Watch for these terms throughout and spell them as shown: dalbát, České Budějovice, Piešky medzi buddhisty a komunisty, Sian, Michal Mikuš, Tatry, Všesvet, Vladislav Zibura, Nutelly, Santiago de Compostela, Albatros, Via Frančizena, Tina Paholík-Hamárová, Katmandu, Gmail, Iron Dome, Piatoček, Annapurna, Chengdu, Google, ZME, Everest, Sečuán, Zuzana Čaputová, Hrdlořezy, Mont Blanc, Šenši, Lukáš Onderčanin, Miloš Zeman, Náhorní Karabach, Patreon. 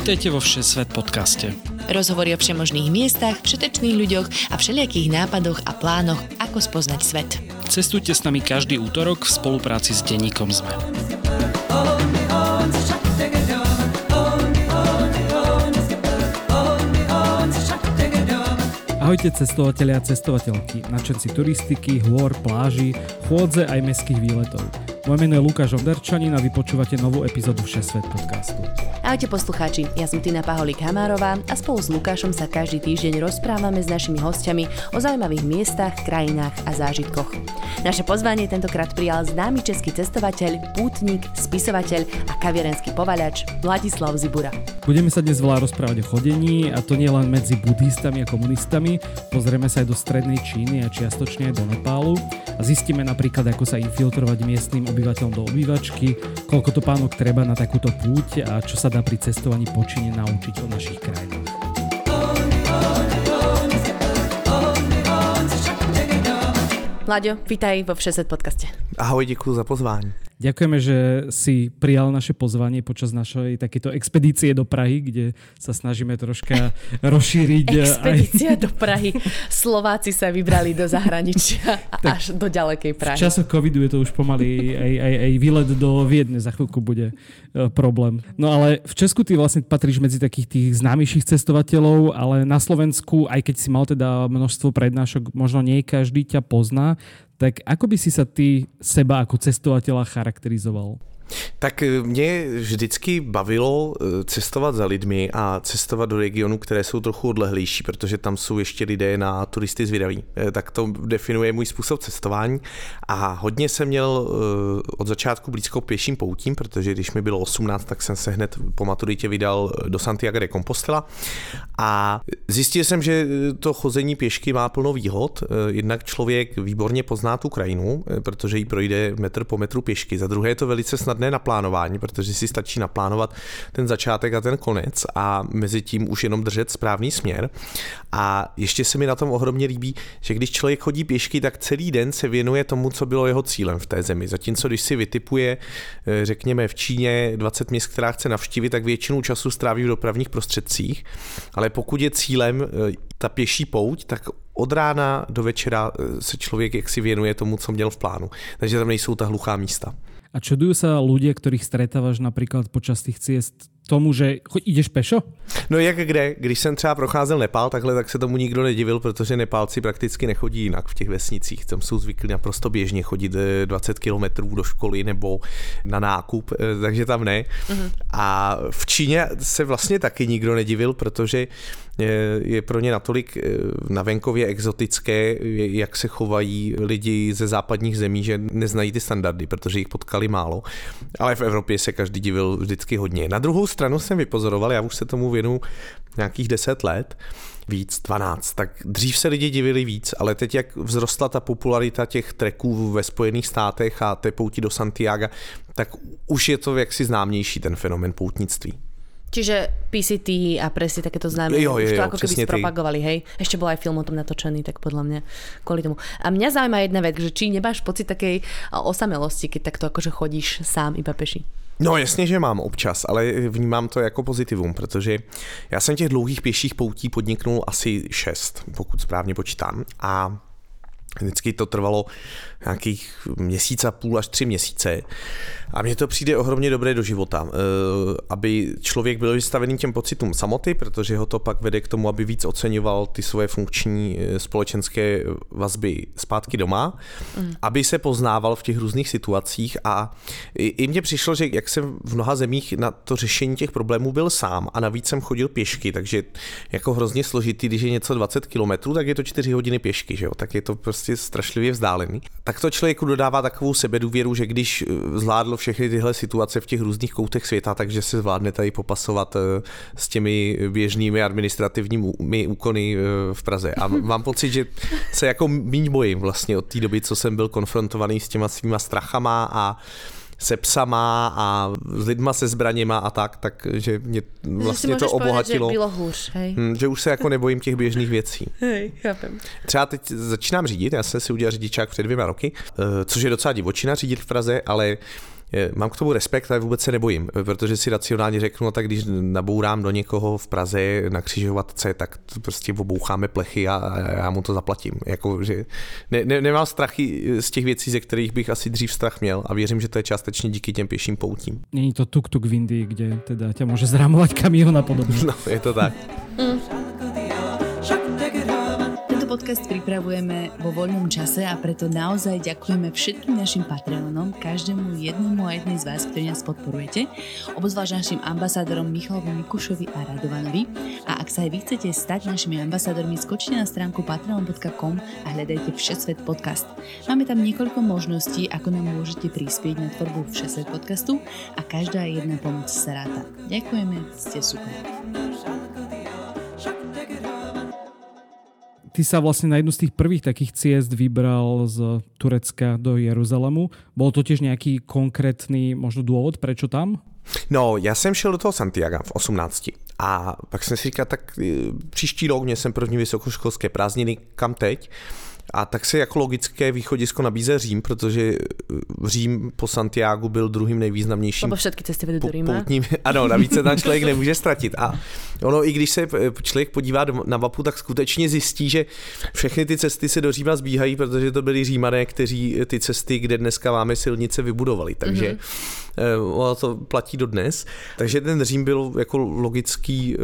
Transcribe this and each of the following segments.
Vítajte vo Všesvet podcaste. Rozhovory o všemožných miestach, všetečných ľuďoch a všelijakých nápadoch a plánoch, ako spoznať svet. Cestujte s nami každý útorok v spolupráci s denníkom ZME. Ahojte cestovatelia a cestovateľky, nadšenci turistiky, hôr, pláži, chôdze aj mestských výletov. Moje meno je Lukáš Onderčanin a vy počúvate novú epizódu Všesvet podcastu. Ahojte poslucháči, ja som Tina Paholík-Hamárová a spolu s Lukášom sa každý týždeň rozprávame s našimi hostiami o zaujímavých miestach, krajinách a zážitkoch. Naše pozvanie tentokrát prijal známy český cestovateľ, pútnik, spisovateľ a kaviarenský povaľač Vladislav Zibura. Budeme sa dnes veľa rozprávať o chodení, a to nie len medzi buddhistami a komunistami, pozrieme sa aj do strednej Číny a čiastočne aj do Nepálu a zistíme napríklad, ako sa infiltrovať miestnym obyvateľom do obývačky, koľko to pánok treba na takúto púť a čo sa dá pri cestovaní po Číne naučiť o našich krajinách. Láďo, vítaj vo Všesvet podcaste. Ahoj, ďakujem za pozvanie. Ďakujeme, že si prijal naše pozvanie počas našej takéto expedície do Prahy, kde sa snažíme troška rozšíriť. Expedícia do Prahy. Slováci sa vybrali do zahraničia až do ďalekej Prahy. V časoch covidu je to už pomaly aj výlet do Viedne. Za chvíľku bude problém. No ale v Česku ty vlastne patríš medzi takých tých známejších cestovateľov, ale na Slovensku, aj keď si mal teda množstvo prednášok, možno nie každý ťa pozná. Tak ako by si sa ty seba ako cestovateľa charakterizoval? Tak mě vždycky bavilo cestovat za lidmi a cestovat do regionů, které jsou trochu odlehlejší, protože tam jsou ještě lidé na turisty zvědaví. Tak to definuje můj způsob cestování a hodně jsem měl od začátku blízko pěším poutím, protože když mi bylo 18, tak jsem se hned po maturitě vydal do Santiago de Compostela a zjistil jsem, že to chození pěšky má plno výhod. Jednak člověk výborně pozná tu krajinu, protože ji projde metr po metru pěšky. Za druhé je to velice snadné na plánování, protože si stačí naplánovat ten začátek a ten konec a mezi tím už jenom držet správný směr. A ještě se mi na tom ohromně líbí, že když člověk chodí pěšky, tak celý den se věnuje tomu, co bylo jeho cílem v té zemi. Zatímco když si vytipuje, řekněme v Číně 20 měst, která chce navštívit, tak většinu času stráví v dopravních prostředcích, ale pokud je cílem ta pěší pouť, tak od rána do večera se člověk jaksi věnuje tomu, co měl v plánu. Takže tam nejsou ta hluchá místa. A čudujú sa ľudia, ktorých stretávaš napríklad počas tých ciest tomu, že ideš pešo? No jak kde? Když jsem třeba procházel Nepál takhle, tak se tomu nikdo nedivil, protože Nepálci prakticky nechodí jinak v těch vesnicích. Tam jsou zvyklí naprosto běžně chodit 20 kilometrů do školy nebo na nákup, takže tam ne. Mm-hmm. A v Číně se vlastně taky nikdo nedivil, protože je pro ně natolik na venkově exotické, jak se chovají lidi ze západních zemí, že neznají ty standardy, protože jich potkali málo. Ale v Evropě se každý divil vždycky hodně. Na druhou stranu jsem vypozoroval, já už se tomu věnu nějakých 10 let, víc, 12, tak dřív se lidi divili víc, ale teď jak vzrostla ta popularita těch treků ve Spojených státech a té pouti do Santiaga, tak už je to jaksi známější ten fenomén poutnictví. Čiže PCT a presne takéto známe, už to ako keby spropagovali, hej. Ešte bol aj film o tom natočený, tak podľa mňa kvôli tomu. A mňa zaujíma jedna vec, že či nemáš pocit takej osamelosti, keď takto akože chodíš sám iba peši? No jasně, že mám občas, ale vnímám to jako pozitivum, protože já jsem těch dlouhých pěších poutí podniknul asi 6, pokud správně počítám. A vždycky to trvalo nějakých měsíc a půl až 3 měsíce a mně to přijde ohromně dobré do života, aby člověk byl vystavený těm pocitům samoty, protože ho to pak vede k tomu, aby víc oceňoval ty svoje funkční společenské vazby zpátky doma, aby se poznával v těch různých situacích a i mně přišlo, že jak jsem v mnoha zemích na to řešení těch problémů byl sám a navíc jsem chodil pěšky, takže jako hrozně složitý, když je něco 20 kilometrů, tak je to 4 hodiny pěšky, že jo? Tak je to prostě strašlivě vzdálený. Tak to člověku dodává takovou sebedůvěru, že když zvládl všechny tyhle situace v těch různých koutech světa, takže se zvládne tady popasovat s těmi běžnými administrativními úkony v Praze. A mám pocit, že se jako míň bojím vlastně od té doby, co jsem byl konfrontovaný s těma svýma strachama a se psama a s lidma se zbraněma a tak, takže mě vlastně to obohatilo. Povedať, že bylo hůř, hej. Že už se jako nebojím těch běžných věcí. Hej, chápem. Třeba teď začínám řídit, já jsem si udělal řidičák před 2 roky, což je docela divočina řídit v Praze, ale Mám k tomu respekt, ale vůbec se nebojím, protože si racionálně řeknu, a tak když nabourám do někoho v Praze na křižovatce, tak prostě oboucháme plechy a já mu to zaplatím. Jako, že nemám strachy z těch věcí, ze kterých bych asi dřív strach měl a věřím, že to je částečně díky těm pěším poutím. Není to tuk-tuk v Indii, kde teda tě může zrámovat kamion a podobně. No, je to tak. Podcast pripravujeme vo voľnom čase a preto naozaj ďakujeme všetkým našim Patreonom, každému jednému a jednej z vás, ktorí nás podporujete, obzvlášť našim ambasádorom Michalovi Mikušovi a Radovanovi. A ak sa aj vy chcete stať našimi ambasádormi, skočte na stránku patreon.com a hľadajte Všesvet podcast. Máme tam niekoľko možností, ako nám môžete prispieť na tvorbu Všesvet podcastu a každá jedna pomoc sa ráta. Ďakujeme, ste super. Ty sa vlastne na jednu z tých prvých takých ciest vybral z Turecka do Jeruzalemu. Bol to tiež nejaký konkrétny možno dôvod, prečo tam? No, já jsem šel do toho Santiaga v 18. A pak jsem si říkal, tak příští rok měl jsem první vysokoškolské prázdniny, kam teď? A tak se jako logické východisko nabízí Řím, protože Řím po Santiagu byl druhým nejvýznamnějším poutním. Ano, navíc se tam člověk nemůže ztratit. A ono, i když se člověk podívá na mapu, tak skutečně zjistí, že všechny ty cesty se do Říma zbíhají, protože to byli Římané, kteří ty cesty, kde dneska máme silnice, vybudovali. Takže ono to platí dodnes. Takže ten Řím byl jako logický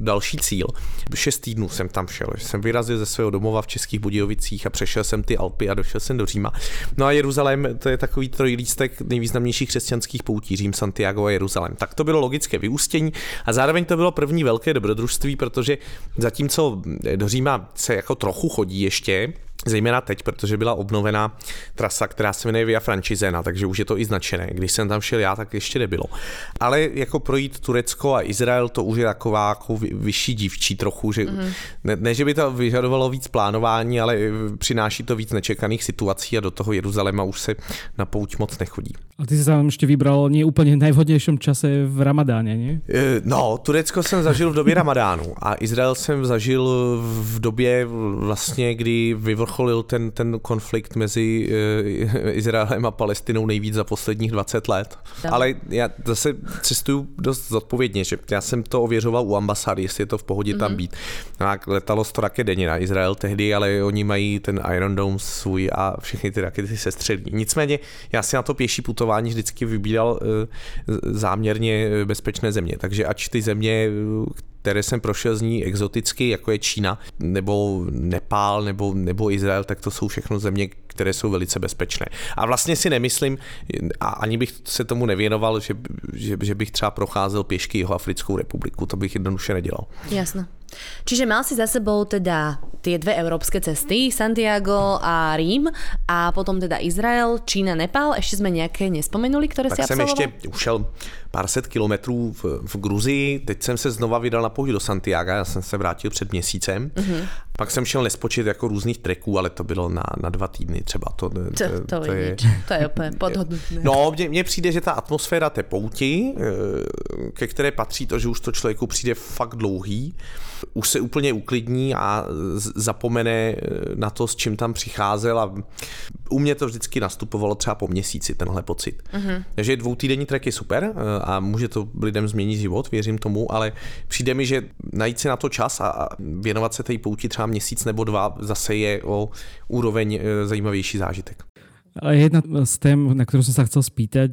další cíl. 6 týdnů jsem tam šel. Jsem vyrazil ze svého domova v Českých Budějovicích a přešel jsem ty Alpy a došel jsem do Říma. No a Jeruzalém, to je takový trojlístek nejvýznamnějších křesťanských poutí, Řím, Santiago a Jeruzalém. Tak to bylo logické vyústění a zároveň to bylo první velké dobrodružství, protože zatímco do Říma se jako trochu chodí ještě, zejména teď, protože byla obnovená trasa, která se jmenuje Via Frančizena, takže už je to i značené. Když jsem tam šel já, tak ještě nebylo. Ale jako projít Turecko a Izrael, to už je taková jako vyšší dívčí trochu, že ne, že by to vyžadovalo víc plánování, ale přináší to víc nečekaných situací a do toho Jeruzaléma už se na pouť moc nechodí. A ty jsi tam ještě vybral nie úplně nejvhodnějším čase v Ramadáně, ne? No, Turecko jsem zažil v době Ramadánu a Izrael jsem zažil v době vlastně, kdy vyvrcholil ten konflikt mezi Izraelem a Palestinou nejvíc za posledních 20 let. Tak. Ale já zase cestuju dost zodpovědně, že já jsem to ověřoval u ambasády, jestli je to v pohodě tam být. No, letalo 100 raket denně na Izrael tehdy, ale oni mají ten Iron Dome svůj a všechny ty rakety se střelí. Nicméně já si na to pěší putování vždycky vybíral záměrně bezpečné země. Takže ač ty země, které jsem prošel z ní exoticky, jako je Čína, nebo Nepál, nebo Izrael, tak to jsou všechno země, které jsou velice bezpečné. A vlastně si nemyslím, a ani bych se tomu nevěnoval, že bych třeba procházel pěšky Jihoafrickou republiku, to bych jednoduše nedělal. Jasné. Čiže mal si za sebou teda tie 2 európske cesty, Santiago a Rím a potom teda Izrael, Čína, Nepál, ešte sme nejaké nespomenuli, ktoré tak si absolvoval? Tak som ešte ušel pár set kilometrů v Gruzii, teď jsem se znova vydal na pouť do Santiaga, já jsem se vrátil před měsícem, pak jsem šel nespočet jako různých treků, ale to bylo na 2 týdny třeba. To je nič, to je úplně podhodnotné. No, mně přijde, že ta atmosféra té pouti, ke které patří to, že už to člověku přijde fakt dlouhý, už se úplně uklidní a zapomene na to, s čím tam přicházel a u mě to vždycky nastupovalo třeba po měsíci tenhle pocit. Takže 2týdenní trek je super a může to lidem změnit život, věřím tomu, ale přijde mi, že najít si na to čas a věnovat se té pouti třeba měsíc nebo 2 zase je o úroveň zajímavější zážitek. Jedna z tém, na ktorú som sa chcel spýtať,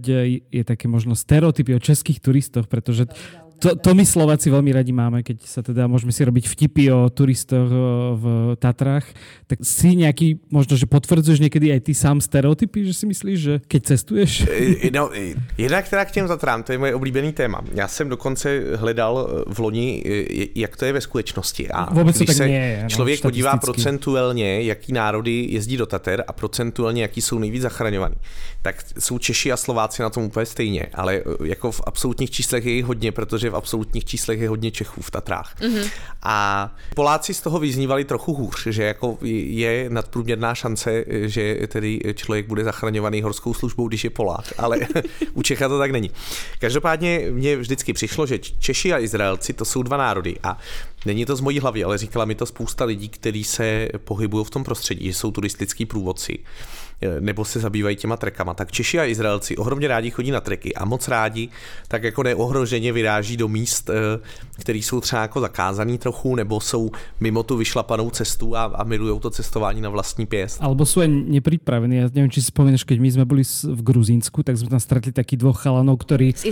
je také možno stereotypy o českých turistoch, pretože to my Slováci veľmi radi máme, keď sa teda môžeme si robiť vtipy o turistoch v Tatrách. Tak si nejaký, možno, že potvrdzuješ niekedy aj ty sám stereotypy, že si myslíš, že keď cestuješ? No, jednak teda k těm Tatrám, to je moje oblíbený téma. Já jsem dokonce hledal v loni, jak to je ve skutečnosti. A vůbec když se člověk podívá procentuálně, jaký národy jezdí do Tater a procentuálně, jaký jsou nejvíc zachraňovaný, tak jsou Češi a Slováci na tom úplně stejně, ale jako v absolutních číslech je jich hodně, protože že v absolutních číslech je hodně Čechů v Tatrách. Mm-hmm. A Poláci z toho vyznívali trochu hůř, že jako je nadprůměrná šance, že tedy člověk bude zachraňovaný horskou službou, když je Polák, ale u Čecha to tak není. Každopádně mně vždycky přišlo, že Češi a Izraelci to jsou dva národy a není to z mojí hlavy, ale říkala mi to spousta lidí, kteří se pohybují v tom prostředí, že jsou turistický průvodci nebo se zabývají těma trekama. Tak Češi a Izraelci ohromně rádi chodí na treky a moc rádi tak jako neohroženě vyráží do míst, které jsou třeba jako zakázaný trochu, nebo jsou mimo tu vyšlapanou cestu a milují to cestování na vlastní pěst. Alebo jsou nepripravení. Já nevím, či si spomínaš, keď my jsme byli v Gruzínsku, tak jsme tam stretli taky dvoch chalanov, ktorí z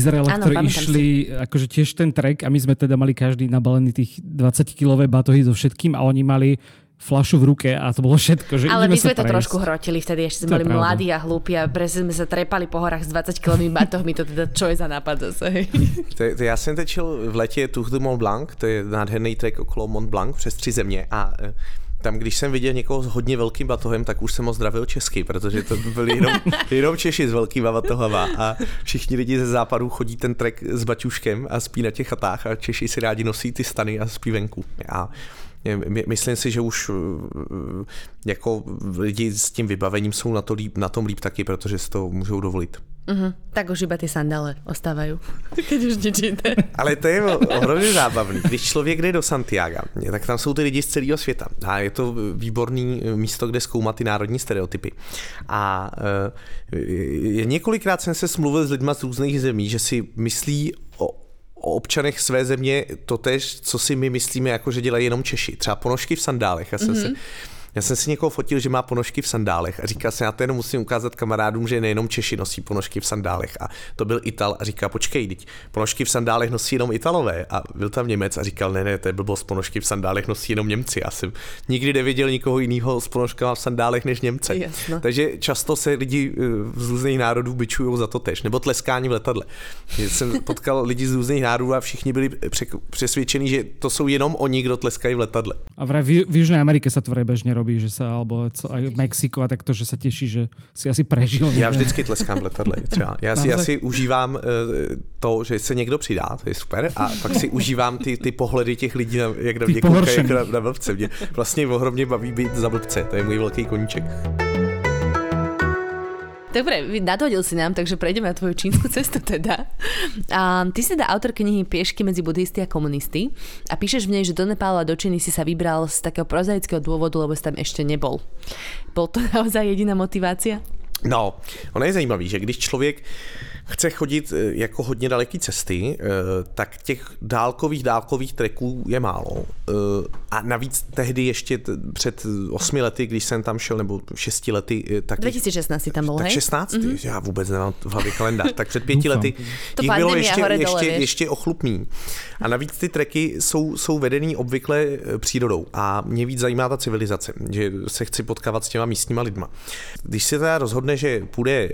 Izraela, ktorí išli, akože tiež ten trek a my sme teda mali každý nabalený tých 20-kilové batohy so všetkým a oni mali fľašu v ruke a to bolo všetko. Že ale my sme to trošku hrotili vtedy, ešte sme boli mladí a hlúpi a presne sme sa trepali po horách s 20-kilovými batohmi, to teda čo je za nápad zase. Já jsem tečil v letě Tour Mont Blanc, to je nádherný trek okolo Mont Blanc přes 3 země a tam, když jsem viděl někoho s hodně velkým batohem, tak už jsem ozdravil česky, protože to byli jenom Češi s velkýma batohama a všichni lidi ze západu chodí ten trek s baťuškem a spí na těch chatách a Češi si rádi nosí ty stany a spí venku. A myslím si, že už jako lidi s tím vybavením jsou na tom líp taky, protože si to můžou dovolit. Uh-huh. Tak už iba tie sandále ostávajú, keď už nič iné. Ale to je ohromně zábavný. Když člověk jde do Santiaga, tak tam jsou ty lidi z celého světa. A je to výborný místo, kde zkoumat ty národní stereotypy. A několikrát jsem se smluvil s lidma z různých zemí, že si myslí o občanech své země totéž, co si my myslíme, jako že dělají jenom Češi. Třeba ponožky v sandálech. Já jsem si někoho fotil, že má ponožky v sandálech a říkal jsem, já to jenom musím ukázat kamarádům, že nejenom Češi nosí ponožky v sandálech. A to byl Ital a říká, počkej, teď ponožky v sandálech nosí jenom Italové. A byl tam Němec a říkal, ne, to je blbost, ponožky v sandálech nosí jenom Němci. Já jsem nikdy neviděl nikoho jiného s ponožkama v sandálech než Němce. Jasne. Takže často se lidi z různých národů bičují za to tež, nebo tleskání v letadle. Já jsem potkal lidi z různých národů a všichni byli přesvědčení, že to jsou jenom oni, kdo tleskají v letadle. A v Jižní Americe se to běžně robí, že sa, alebo aj Mexiko a takto, že sa teší, že si asi prežil. Ja vždycky tleskám v letadle. Třeba. Já si užívám to, že se někdo přidá, to je super, a pak si užívám ty pohledy těch lidí, jak na mě koukají na blbce. Mě vlastně ohromně baví být za blbce, to je můj velký koníček. Dobre, nadhodil si nám, takže prejdeme na tvoju čínsku cestu teda. A ty si teda autor knihy Piešky medzi buddhisty a komunisty a píšeš v nej, že do Nepálu a do Číny si sa vybral z takého prozaického dôvodu, lebo si tam ešte nebol. Bol to naozaj jediná motivácia? No, ono je zajímavý, že když člověk chce chodit jako hodně daleký cesty, tak těch dálkových treků je málo. A navíc tehdy ještě před 8 lety, když jsem tam šel, nebo 6 lety, tak... 2016 tam byl, hej? Tak 16, mm-hmm. Já vůbec nemám v hlavě kalendář, tak před 5 lety jich bylo ještě ochlupný. A navíc ty treky jsou vedený obvykle přírodou a mě víc zajímá ta civilizace, že se chci potkávat s těma místníma lidma. Když se teda rozhodne, že půjde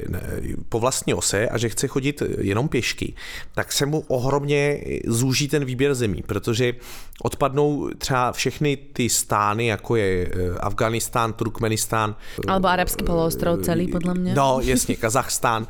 po vlastní ose a že chce chodit jenom pěšky, tak se mu ohromně zúží ten výběr zemí, protože odpadnou třeba všechny ty stány, jako je Afganistán, Turkmenistán. Albo arabský poloostrov celý, podle mě. No, jasně, Kazachstán.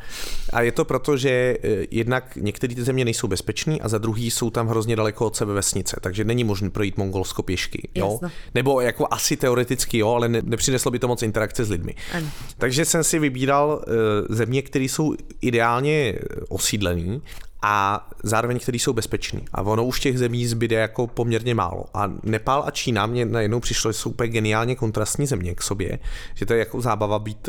A je to proto, že jednak některé ty země nejsou bezpečný a za druhý jsou tam hrozně daleko od sebe vesnice, takže není možné projít Mongolsko pěšky. Jo? Nebo jako asi teoreticky, jo, ale nepřineslo by to moc interakce s lidmi. Ano. Takže jsem si vybíral země, které jsou ideálně osídlený a zároveň, které jsou bezpečný. A ono už těch zemí zbyde jako poměrně málo. A Nepál a Čína mě najednou přišlo, že jsou úplně geniálně kontrastní země k sobě, že to je jako zábava být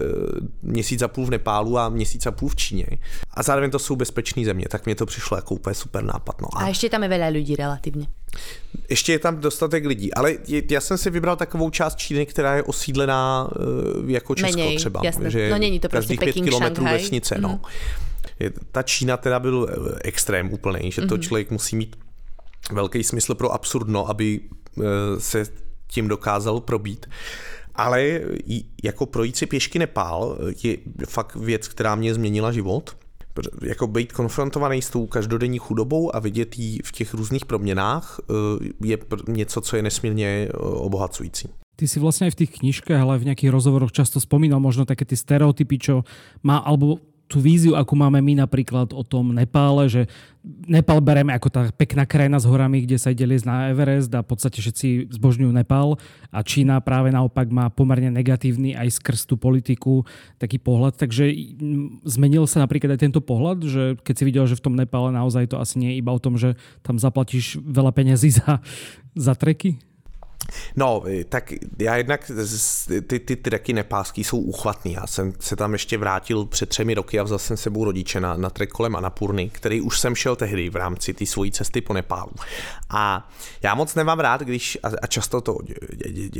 měsíc a půl v Nepálu a měsíc a půl v Číně. A zároveň to jsou bezpečné země, tak mně to přišlo jako úplně super nápad. No a ještě tam je veľa lidí relativně. Ještě je tam dostatek lidí, ale já jsem si vybral takovou část Číny, která je osídlená jako Česko. Menej, třeba. Že no není to prostě Peking, 5 kilometrů vesnice. Mm. No. Ta Čína teda byl extrém úplný, že to člověk musí mít velký smysl pro absurdno, aby se tím dokázal probít. Ale jako projít si pěšky Nepál je fakt věc, která mě změnila život. Jako být konfrontovaný s tou každodenní chudobou a vidět ji v těch různých proměnách je něco, co je nesmírně obohacující. Ty si vlastne aj v tých knižkách, ale v nejakých rozhovoroch často spomínal možno také tie stereotypy, čo má, alebo tú víziu, akú máme my napríklad o tom Nepále, že Nepál bereme ako tá pekná krajina s horami, kde sa ide liesť na Everest a v podstate všetci zbožňujú Nepál. A Čína práve naopak má pomerne negatívny aj skrz tú politiku taký pohľad. Takže zmenil sa napríklad aj tento pohľad, že keď si videl, že v tom Nepále naozaj to asi nie je iba o tom, že tam zaplatíš veľa peňazí za treky? No, tak já jednak ty treky nepálský jsou úchvatný. Já jsem se tam ještě vrátil před 3 roky a vzal jsem s sebou rodiče na trek kolem Annapurny, který už jsem šel tehdy v rámci té svojí cesty po Nepálu. A já moc nemám rád, když, a často to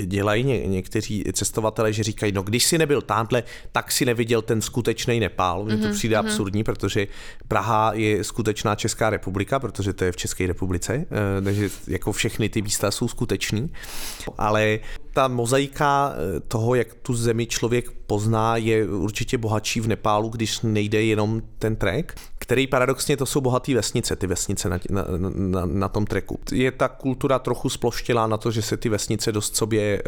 dělají někteří cestovatelé, že říkají, no když si nebyl támhle, tak si neviděl ten skutečný Nepál. Mně to přijde absurdní, protože Praha je skutečná Česká republika, protože to je v České republice, takže jako všechny ty místa jsou skutečný. Ale ta mozaika toho, jak tu zemi člověk pozná, je určitě bohatší v Nepálu, když nejde jenom ten trek, který paradoxně to jsou bohaté vesnice, ty vesnice na tom treku. Je ta kultura trochu sploštělá na to, že se ty vesnice dost sobě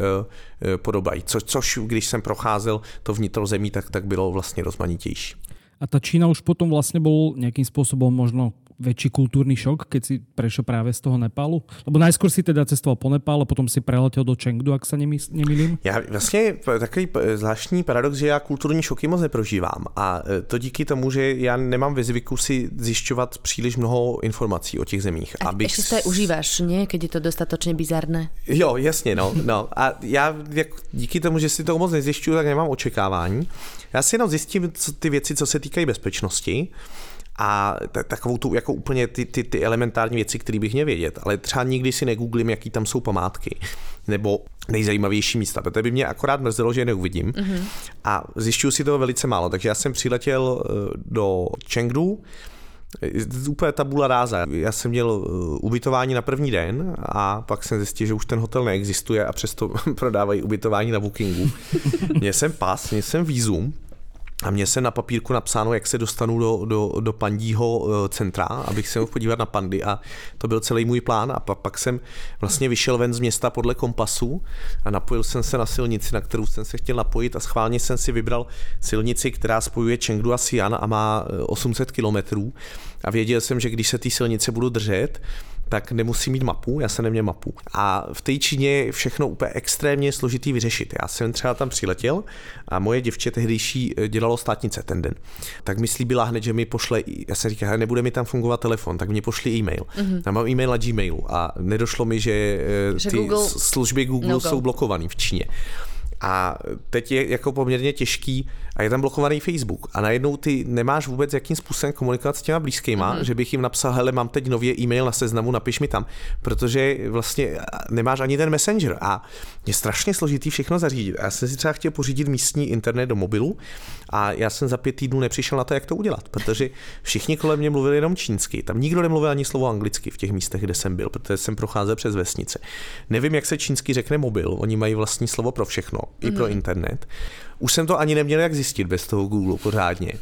podobají, což když jsem procházel to vnitrozemí, tak bylo vlastně rozmanitější. A ta Čína už potom vlastně bol nějakým způsobem možno väčší kultúrny šok, keď si prešiel práve z toho Nepálu? Lebo najskôr si teda cestoval po Nepálu, potom si preletel do Chengdu, ak sa nemýlim. Ja vlastne takový zvláštní paradox, že ja kulturní šoky moc neprožívám. A to díky tomu, že ja nemám ve zvyku si zjišťovať příliš mnoho informací o těch zemích. A ešte si to aj užívaš, nie? Keď je to dostatočne bizarné. Jo, jasne, no. A ja díky tomu, že si to moc nezjišťuju, tak nemám očekávání. Ja si jenom zjistím ty věci, co se týkají bezpečnosti. A takovou tu jako úplně ty elementární věci, které bych měl vědět, ale třeba nikdy si negooglím, jaký tam jsou památky, nebo nejzajímavější místa, protože by mě akorát mrzelo, že je neuvidím. A zjišťuju si toho velice málo, takže já jsem přiletěl do Chengdu, úplně tabula ráza. Já jsem měl ubytování na první den a pak jsem zjistil, že už ten hotel neexistuje a přesto prodávají ubytování na Bookingu. Měl jsem pas, měl jsem vízum. A mně se na papírku napsáno, jak se dostanu do pandího centra, abych se mohl podívat na pandy, a to byl celý můj plán. A pak jsem vlastně vyšel ven z města podle kompasu a napojil jsem se na silnici, na kterou jsem se chtěl napojit, a schválně jsem si vybral silnici, která spojuje Chengdu a Sian a má 800 kilometrů. A věděl jsem, že když se té silnice budu držet, tak nemusím mít mapu, já jsem neměl mapu. A v té Číně je všechno úplně extrémně složitý vyřešit. Já jsem třeba tam přiletěl a moje děvče tehdejší dělalo státnice ten den. Tak mi slíbila hned, že mi pošle, já jsem říkal, nebude mi tam fungovat telefon, tak mi pošli e-mail. Já mám e-mail na Gmailu a nedošlo mi, že ty Google, služby Google no jsou blokovaný v Číně. A teď je jako poměrně těžký a je tam blokovaný Facebook a najednou ty nemáš vůbec jakým způsobem komunikovat s těma blízkýma, že bych jim napsal, hele, mám teď nově e-mail na seznamu, napiš mi tam, protože vlastně nemáš ani ten Messenger a je strašně složitý všechno zařídit. Já jsem si třeba chtěl pořídit místní internet do mobilu a já jsem za 5 týdnů nepřišel na to, jak to udělat, protože všichni kolem mě mluvili jenom čínsky, tam nikdo nemluvil ani slovo anglicky v těch místech, kde jsem byl, protože jsem procházel přes vesnice. Nevím, jak se čínsky řekne mobil, oni mají vlastní slovo pro všechno. I pro internet. Už jsem to ani neměl jak zjistit bez toho Google pořádně.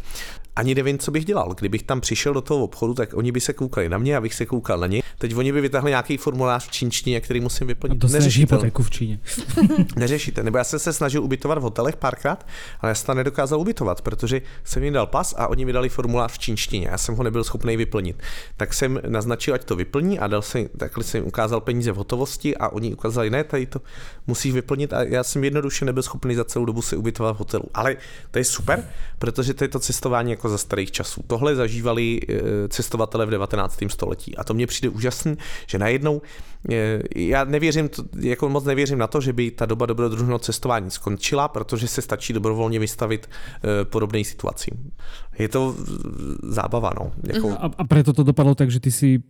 Ani nevím, co bych dělal. Kdybych tam přišel do toho obchodu, tak oni by se koukali na mě, abych se koukal na ně. Teď oni by vytáhli nějaký formulář v čínštině, který musím vyplnit. Dostaneš hypotéku v Číně. Neřešíte. Nebo já jsem se snažil ubytovat v hotelech párkrát, ale já jsem tam nedokázal ubytovat, protože jsem jim dal pas a oni mi dali formulář v čínštině. Já jsem ho nebyl schopný vyplnit. Tak jsem naznačil, ať to vyplní, a dal jsem, takhle jsem jim ukázal peníze v hotovosti a oni ukázali, ne, tady to musíš vyplnit, a já jsem jednoduše nebyl schopný za celou dobu se ubytovat v hotelu. Ale to je super, protože to je to cestování jako za starých časů. Tohle zažívali cestovatelé v 19. století a to mně přijde úžasný, že najednou já nevěřím, jako moc nevěřím na to, že by ta doba dobrodružného cestování skončila, protože se stačí dobrovolně vystavit podobnej situaci. Je to zábava, no. Jako... A preto to dopadlo tak, že ty si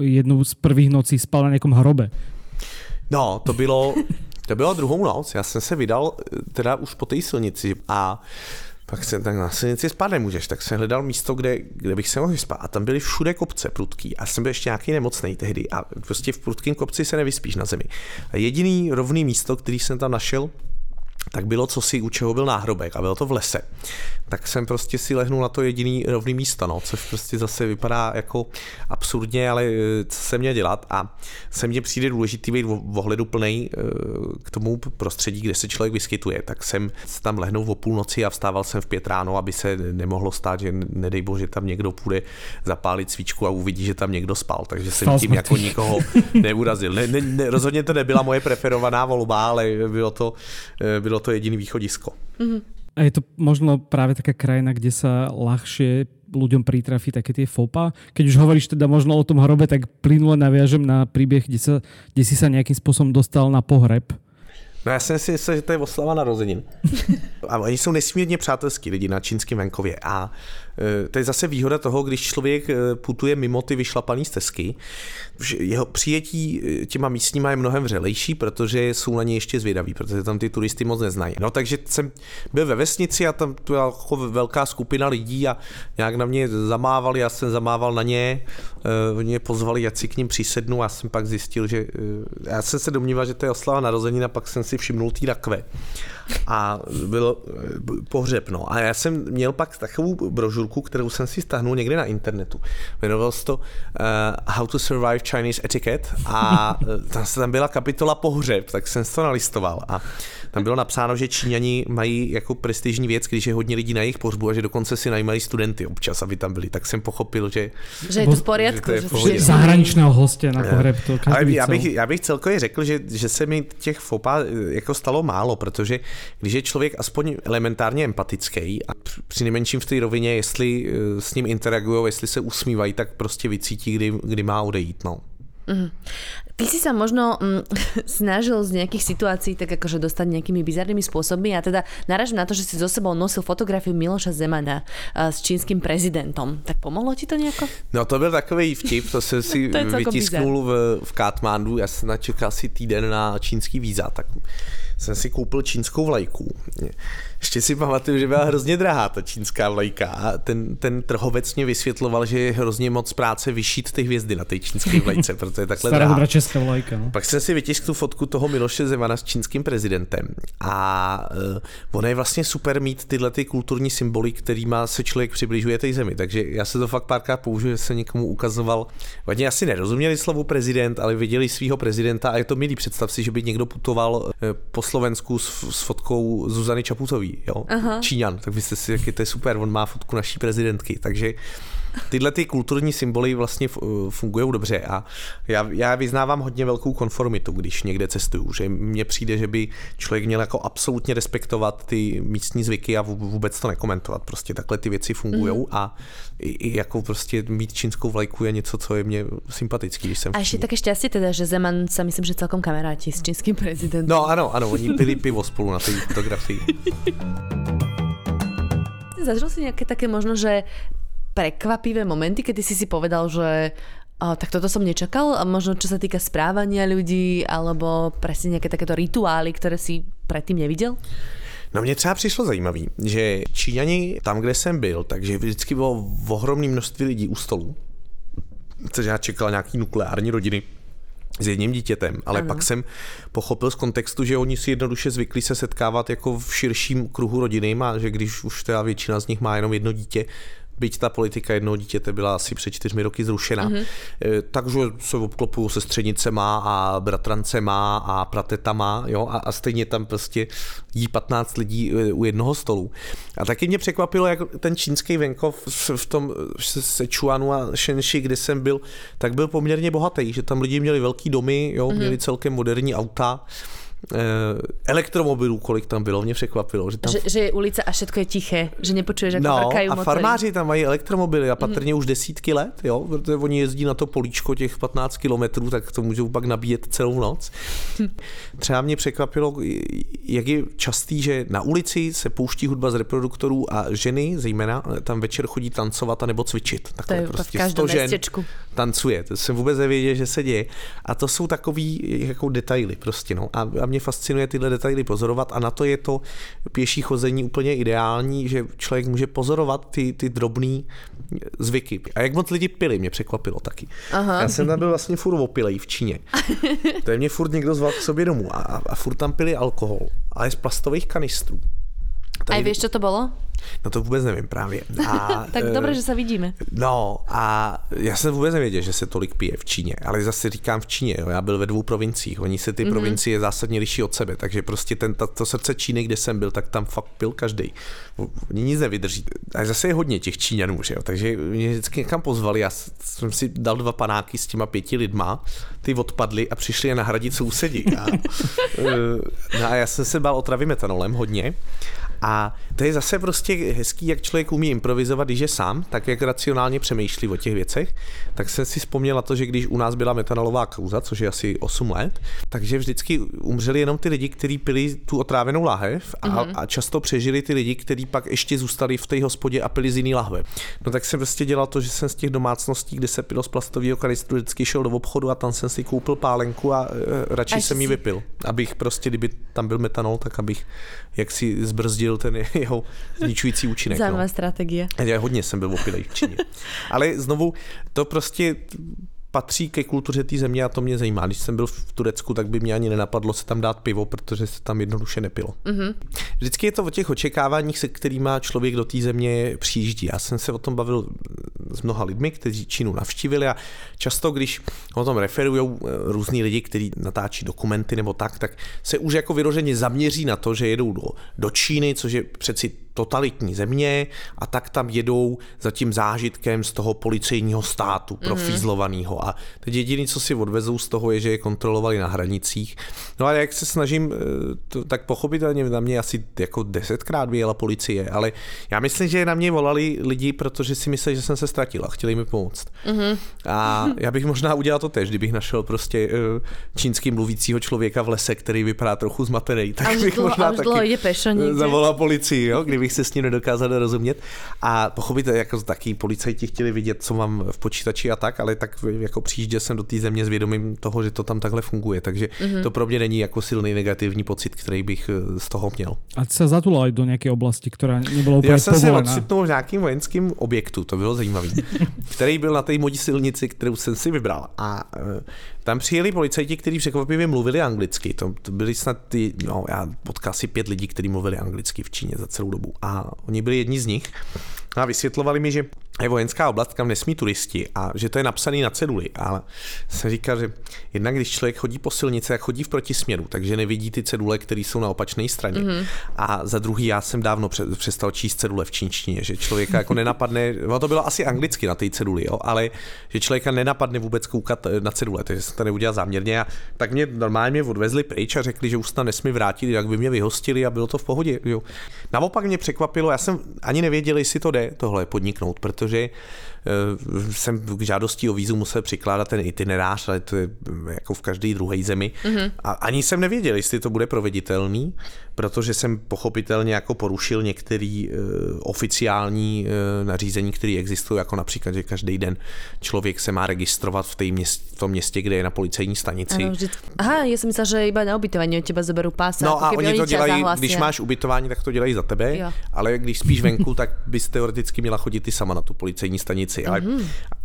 jednou z prvých nocí spal na nějakom hrobe. No, to bylo druhou noc. Já jsem se vydal teda už po té silnici a pak jsem tak na silnici spát nemůžeš, tak jsem hledal místo, kde bych se mohl spát. A tam byly všude kopce prudký a jsem byl ještě nějaký nemocnej tehdy a prostě v prudkém kopci se nevyspíš na zemi. A jediný rovný místo, který jsem tam našel, tak bylo cosi, u čeho byl náhrobek a bylo to v lese. Tak jsem prostě si lehnul na to jediný rovný místo, no, což prostě zase vypadá jako absurdně, ale co se měl dělat a se mně přijde důležitý být v ohledu plnej k tomu prostředí, kde se člověk vyskytuje. Tak jsem tam lehnul o půlnoci a vstával jsem v 5 ráno, aby se nemohlo stát, že nedej bože tam někdo půjde zapálit svíčku a uvidí, že tam někdo spal, takže jsem tím jako nikoho neurazil. Ne, rozhodně to nebyla moje preferovaná volba, ale bylo to jediné východisko. Mm-hmm. A je to možno práve taká krajina, kde sa ľahšie ľuďom pritrafí také tie fópa? Keď už hovoríš teda možno o tom hrobe, tak plynule naviažem na príbeh, kde si sa nejakým spôsobom dostal na pohreb. No já jsem si myslel, že to je oslava narozenin. A oni jsou nesmírně přátelský lidi na čínském venkově. A to je zase výhoda toho, když člověk putuje mimo ty vyšlapané stezky. Jeho přijetí těma místníma je mnohem vřelejší, protože jsou na ně ještě zvědaví, protože tam ty turisty moc neznají. No, takže jsem byl ve vesnici a tam byla velká skupina lidí a nějak na mě zamávali, já jsem zamával na ně, oni mě pozvali, ať si k ním přisednu a jsem pak zjistil, že já jsem se domníval, že to je oslava narozenin a pak jsem si všimnul tý rakve. A byl pohřeb, no. A já jsem měl pak takovou brožurku, kterou jsem si stáhnul někde na internetu. Jmenovalo se to How to Survive Chinese Etiquette a tam byla kapitola pohřeb, tak jsem to nalistoval a tam bylo napsáno, že Číňani mají jako prestižní věc, když je hodně lidí na jejich pohřbu a že dokonce si najímají studenty občas, aby tam byli. Tak jsem pochopil, že je to v pořádku, že je zahraničného hostě na pohřeb. Já bych celkově řekl, že se mi těch fopá jako stalo málo, protože když je člověk aspoň elementárně empatický a přinejmenším v té rovině, jestli s ním interagujou, jestli se usmívají, tak prostě vycítí, kdy má odejít. No. Mm. Ty si sa možno snažil z nejakých situácií tak akože dostať nejakými bizarnými spôsobmi a teda narážim na to, že si so sebou nosil fotografiu Miloša Zemana s čínským prezidentom. Tak pomohlo ti to nejako? No to byl takovej vtip, to jsem si to vytisknul v Katmandu. Já jsem načekal asi týden na čínský víza, tak jsem si koupil čínskou vlajku. Ještě si pamatuju, že byla hrozně drahá ta čínská vlajka a ten trhovec mě vysvětloval, že je hrozně moc práce vyšít ty hvězdy na té čínské vlajce, protože je takhle drahá. Česká vlajka. No. Pak jsem si vytiskl tu fotku toho Miloše Zemana s čínským prezidentem a ono je vlastně super mít tyhle ty kulturní symboly, kterýma se člověk přibližuje té zemi, takže já se to fakt párkrát použiju, že se někomu ukazoval. Oni asi nerozuměli slovu prezident, ale viděli svého prezidenta a je to milý. Představ si, že by někdo putoval po Slovensku s fotkou Zuzany Čaputový, jo? Číňan, tak byste si řekli, to je super, on má fotku naší prezidentky, takže tyhle ty kulturní symboly vlastně fungují dobře a já vyznávám hodně velkou konformitu, když někde cestuju, že mně přijde, že by člověk měl jako absolutně respektovat ty místní zvyky a vůbec to nekomentovat, prostě takhle ty věci fungujou a i jako prostě mít čínskou vlajku je něco, co je mně sympatický, když jsem a ještě také šťastie teda, že Zeman sa myslím, že celkom kamaráti s čínským prezidentem. No ano, oni pili pivo spolu na té fotografii. Zažil si nějaké také možno, že prekvapivé momenty, kedy si povedal, že tak toto som nečakal, a možno čo sa týka správania ľudí alebo presne nejaké takéto rituály, ktoré si predtým nevidel? No mně třeba přišlo zajímavý, že Číňani tam, kde jsem byl, takže vždycky bylo ohromné množství lidí u stolu, což já čekal nějaký nukleární rodiny s jedním dítětem, ale ano. Pak jsem pochopil z kontextu, že oni si jednoduše zvykli se setkávat jako v širším kruhu rodiny a že když už teda většina z nich má jenom jedno dítě, byť ta politika jednoho dítěte byla asi před 4 roky zrušena, takže se obklopují se střenicema a bratrancema a pratetama, jo? A stejně tam prostě jí 15 lidí u jednoho stolu. A taky mě překvapilo, jak ten čínský venkov v tom Sečuánu a Šenši, kde jsem byl, tak byl poměrně bohatý, že tam lidi měli velký domy, jo? Měli celkem moderní auta, elektromobilů, kolik tam bylo, mě překvapilo. Že je ulice a všetko je tiché, že nepočuješ, jak vrkají motory. No a farmáři tam mají elektromobily a patrně už desítky let, jo, protože oni jezdí na to políčko těch 15 kilometrů, tak to můžou pak nabíjet celou noc. Třeba mě překvapilo, jak je častý, že na ulici se pouští hudba z reproduktorů a ženy, zejména, tam večer chodí tancovat a nebo cvičit. Takhle to je prostě v každém městečku. Tancuje, to jsem vůbec nevěděl, že se děje. A to jsou takový jako detaily prostě, no. A mě fascinuje tyhle detaily pozorovat a na to je to pěší chození úplně ideální, že člověk může pozorovat ty drobný zvyky. A jak moc lidi pili, mě překvapilo taky. Aha. Já jsem tam byl vlastně furt opilej v Číně. To je mě furt někdo zval k sobě domů a furt tam pili alkohol, ale z plastových kanistrů. Aj vieš, čo to bolo? No to vůbec nevím právě. Tak dobré, že se vidíme. No a já jsem vůbec nevěděl, že se tolik pije v Číně, ale zase říkám v Číně, jo, já byl ve dvou provinciích, oni se ty provincie zásadně liší od sebe, takže prostě to srdce Číny, kde jsem byl, tak tam fakt pil každej. Oni nic nevydrží. A zase je hodně těch Číňanů, že jo, takže mě vždycky někam pozvali, já jsem si dal 2 panáky s těma 5 lidma, ty odpadli a přišli je nahradit sousedí. A já jsem se bál otravy metanolem hodně. A to je zase prostě hezký, jak člověk umí improvizovat, když je sám, tak jak racionálně přemýšlí o těch věcech, tak jsem si vzpomněl na to, že když u nás byla metanolová kauza, což je asi 8 let, takže vždycky umřeli jenom ty lidi, kteří pili tu otrávenou lahev a často přežili ty lidi, kteří pak ještě zůstali v té hospodě a pili z jiný lahve. No tak jsem prostě dělal to, že jsem z těch domácností, kde se pilo z plastového kanistru, vždycky šel do obchodu a tam jsem si koupil pálenku a radši jsem ji vypil, abych prostě, kdyby tam byl metanol, tak abych jaksi zbrzdil ten jeho zničující účinek. Zajímavá strategie. Já hodně jsem byl opilej v Číně. Ale znovu, to prostě patří ke kultuře té země a to mě zajímá. Když jsem byl v Turecku, tak by mě ani nenapadlo se tam dát pivo, protože se tam jednoduše nepilo. Mm-hmm. Vždycky je to o těch očekáváních, se kterými člověk do té země přijíždí. Já jsem se o tom bavil s mnoha lidmi, kteří Čínu navštívili a často, když o tom referují různí lidi, kteří natáčí dokumenty nebo tak se už jako vyloženě zaměří na to, že jedou do Číny, což je přeci totalitní země a tak tam jedou za tím zážitkem z toho policejního státu profízlovaného. A teď jediné, co si odvezou z toho, je, že je kontrolovali na hranicích. No a jak se snažím, tak pochopitelně na mě asi jako 10krát vyjela policie, ale já myslím, že na mě volali lidi, protože si mysleli, že jsem se ztratil a chtěli mi pomoct. Mm-hmm. A já bych možná udělal to též, kdybych našel prostě čínský mluvícího člověka v lese, který vypadá trochu zmatený, tak bych možná taky zavolal policii, jo, kdybych se s ním nedokázal rozumět. A pochopit, jako taky policajti chtěli vidět, co mám v počítači a tak, ale tak jako přijížděl jsem do té země s vědomím toho, že to tam takhle funguje. Takže to pro mě není jako silný negativní pocit, který bych z toho měl. A ty se zatulal i do nějaké oblasti, která nebyla úplně povolená. Já jsem se odsypnul v nějakým vojenským objektu, to bylo zajímavé, který byl na té modní silnici, kterou jsem si vybral. A tam přijeli policajti, kteří překvapivě mluvili anglicky. To byli snad já potkal si 5 lidí, kteří mluvili anglicky v Číně za celou dobu. A oni byli jedni z nich a vysvětlovali mi, že je vojenská oblast, kam nesmí turisti a že to je napsané na ceduli. Ale jsem říkal, že jednak když člověk chodí po silnici, tak chodí v protisměru, takže nevidí ty cedule, které jsou na opačné straně. Mm-hmm. A za druhý, já jsem dávno přestal číst cedule v čínštině, že člověka jako nenapadne, to bylo asi anglicky na té ceduli, jo, ale že člověka nenapadne vůbec koukat na cedule, takže jsem to neudělal záměrně. A tak mě normálně odvezli pryč a řekli, že už tam nesmí vrátit, jak by mě vyhostili a bylo to v pohodě. Jo. Naopak mě překvapilo, já jsem ani nevěděl, jestli to jde tohle podniknout, protože jsem k žádosti o vízu musel přikládat ten itinerář, ale to je jako v každé druhé zemi. Mm-hmm. A ani jsem nevěděl, jestli to bude proveditelný, protože jsem pochopitelně jako porušil některé oficiální nařízení, které existují, jako například, že každý den člověk se má registrovat v tom městě, kde je na policejní stanici. Ano, aha, já jsem myslel, že iba na ubytování od teba zaberou pás. No a oni to dělají, když máš ubytování, tak to dělají za tebe, jo. Ale když spíš venku, tak bys teoreticky měla chodit i sama na tu policejní stanici. Ale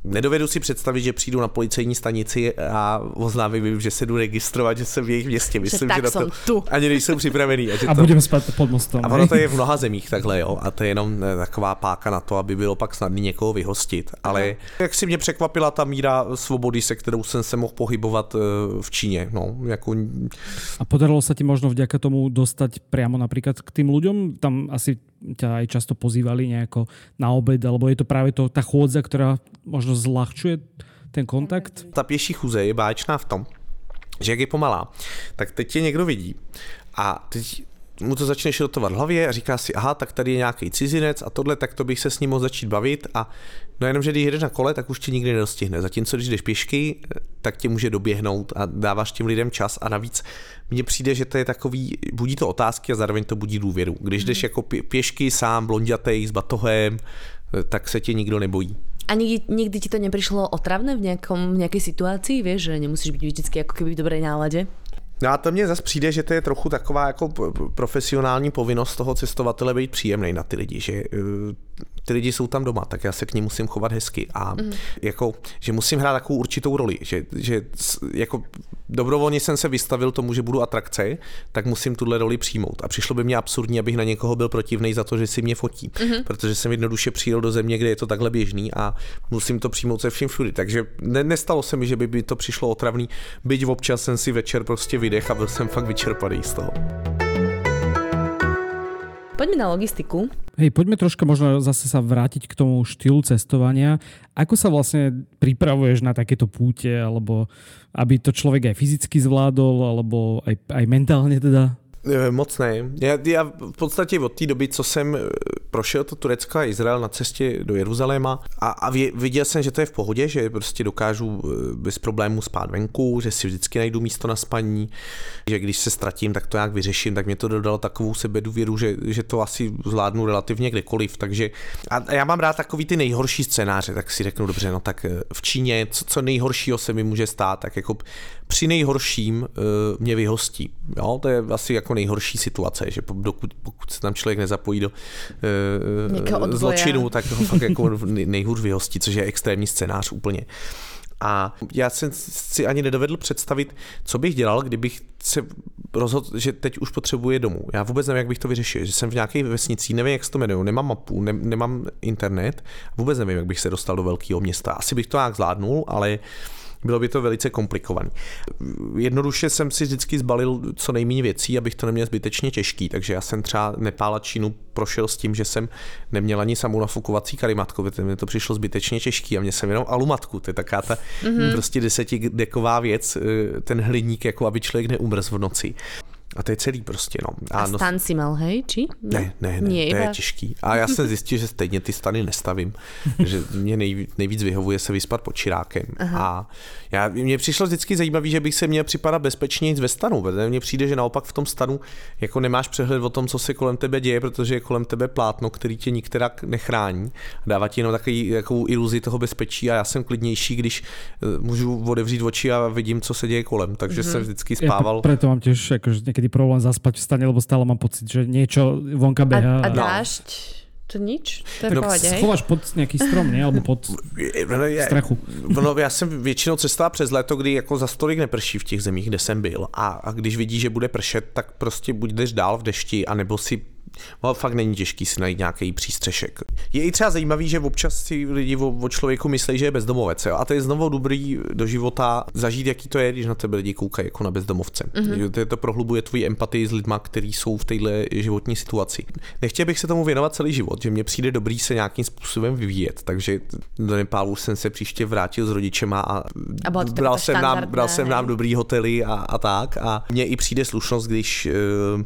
nedovedu si představit, že přijdu na policejní stanici a oznámím jim, že se jdu registrovat, že jsem v jejich městě. Myslím, že na to tu. Ani nejsou připravený. A budeme spát pod mostem. A ono to je v mnoha zemích takhle, jo. A to je jenom taková páka na to, aby bylo pak snadný někoho vyhostit. Ale jak si mě překvapila ta míra svobody, se kterou jsem se mohl pohybovat v Číně. No, jako... A podarilo se ti možno vďaka tomu dostať priamo například k tým ľuďom? Tam asi ťa aj často pozývali nejako na obed, alebo je to práve tá chôdza, ktorá možno zľahčuje ten kontakt? Ta pěší chůze je báječná v tom, že jak je pomalá, tak teď tě někdo vidí a teď mu to začne šrotovat v hlavě a říká si, aha, tak tady je nějaký cizinec a tohle, tak to bych se s ním mohl začít bavit a no jenomže když jdeš na kole, tak už tě nikdy nedostihne. Zatímco když jdeš pěšky, tak tě může doběhnout a dáváš těm lidem čas a navíc mně přijde, že to je takový, budí to otázky a zároveň to budí důvěru. Když jdeš jako pěšky sám, blonďatej, s batohem, tak se tě nikdo nebojí. A nikdy ti to neprišlo otravné v nejakej situácii, vieš, že nemusíš byť vždycky ako keby v dobrej nálade? No a to mně zase přijde, že to je trochu taková jako profesionální povinnost toho cestovatele být příjemnej na ty lidi, že ty lidi jsou tam doma, tak já se k nim musím chovat hezky a jako, že musím hrát takovou určitou roli, že jako dobrovolně jsem se vystavil tomu, že budu atrakce, tak musím tuhle roli přijmout a přišlo by mě absurdní, abych na někoho byl protivnej za to, že si mě fotí, protože jsem jednoduše přijel do země, kde je to takhle běžný a musím to přijmout se vším všudy, takže nestalo se mi, že by to přišlo otravný, byť občas jsem si večer prostě vydech a byl jsem fakt vyčerpaný z toho. Poďme na logistiku. Hej, poďme troška možno zase sa vrátiť k tomu štýlu cestovania. Ako sa vlastne pripravuješ na takéto púte, alebo aby to človek aj fyzicky zvládol, alebo aj mentálne teda? Moc ne. Já v podstatě od té doby, co jsem prošel to Turecko a Izrael na cestě do Jeruzaléma a viděl jsem, že to je v pohodě, že prostě dokážu bez problémů spát venku, že si vždycky najdu místo na spaní, že když se ztratím, tak to nějak vyřeším, tak mě to dodalo takovou sebedůvěru, že to asi zvládnu relativně kdekoliv. Takže a já mám rád takový ty nejhorší scénáře, tak si řeknu, dobře, no tak v Číně, co nejhoršího se mi může stát, tak jako při nejhorším mě vyhostí. Jo, to je asi jako nejhorší situace, že pokud se tam člověk nezapojí do zločinu, tak ho fakt jako nejhůř vyhostí, což je extrémní scénář úplně. A já jsem si ani nedovedl představit, co bych dělal, kdybych se rozhodl, že teď už potřebuje domů. Já vůbec nevím, jak bych to vyřešil, že jsem v nějaké vesnici, nevím, jak se to jmenuje, nemám mapu, nemám internet, vůbec nevím, jak bych se dostal do velkého města. Asi bych to nějak zvládnul, ale bylo by to velice komplikované. Jednoduše jsem si vždycky zbalil co nejméně věcí, abych to neměl zbytečně těžký, takže já jsem třeba Nepál a Čínu prošel s tím, že jsem neměl ani samou nafukovací karimatku, protože mi to přišlo zbytečně těžký a mě jsem jenom alumatku, to je taková ta prostě 10deková věc, ten hliník, jako aby člověk neumrz v noci. A to je celý prostě, no. A stan si mal, hej, či? Ne, to je těžký. A já jsem zjistil, že stejně ty stany nestavím, že mě nejvíc vyhovuje se vyspat pod čirákem. A mně přišlo vždycky zajímavé, že bych se měl připadat bezpečněji ve stanu, protože mně přijde, že naopak v tom stanu jako nemáš přehled o tom, co se kolem tebe děje, protože je kolem tebe plátno, který tě nikterak nechrání. Dává ti jenom takovou iluzi toho bezpečí a já jsem klidnější, když můžu otevřít oči a vidím, co se děje kolem, takže jsem vždycky spával. Proto mám těž problém zaspať v stane, lebo stále mám pocit, že niečo vonka beha. A dážď? To nič? To je schováš pod nějaký strom, ne? Alebo pod strachu. No, já jsem většinou cestoval přes léto, kdy jako za stolik neprší v těch zemích, kde jsem byl. A když vidíš, že bude pršet, tak prostě buď jdeš dál v dešti, anebo si fakt není těžký si najít nějaký přístřešek. Je i třeba zajímavý, že občas si lidi o člověku myslí, že je bezdomovec. Jo? A to je znovu dobrý do života zažít, jaký to je, když na tebe lidi koukají jako na bezdomovce. To prohlubuje tvoji empatii s lidma, kteří jsou v této životní situaci. Nechtěl bych se tomu věnovat celý život, že mně přijde dobrý se nějakým způsobem vyvíjet. Takže do Nepálu jsem se příště vrátil s rodičema a bral jsem nám dobrý hotely a tak. A mně i přijde slušnost, když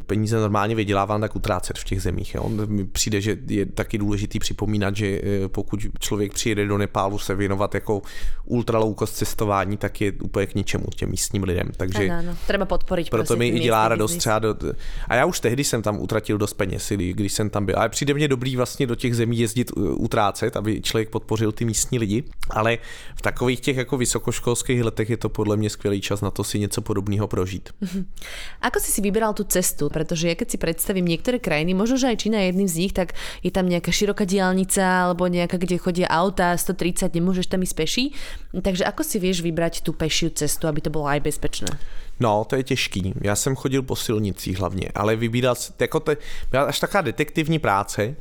peníze normálně vydělávám, tak utrácet v těch zemích. Jo. Mi přijde, že je taky důležitý připomínat, že pokud člověk přijede do Nepálu se věnovat jako ultralow-cost cestování, tak je úplně k ničemu těm místním lidem. Takže ano. Treba podporit. Proto mi i dělá radost třeba a já už tehdy jsem tam utratil dost peněz, když jsem tam byl. Ale přijde mě dobrý vlastně do těch zemí jezdit utrácet, aby člověk podpořil ty místní lidi, ale v takových těch jako vysokoškolských letech je to podle mě skvělý čas na to si něco podobného prožít. Ako si vybíral tu cestu, protože keď si představím některé krajiny, možno, že aj Čína je jedným z nich, tak je tam nejaká široká diaľnica alebo nejaká, kde chodia auta 130, nemôžeš tam ísť peši. Takže ako si vieš vybrať tú pešiu cestu, aby to bolo aj bezpečné? No, to je těžký. Já jsem chodil po silnicích hlavně, ale vybíral se, jako byla až taková detektivní práce.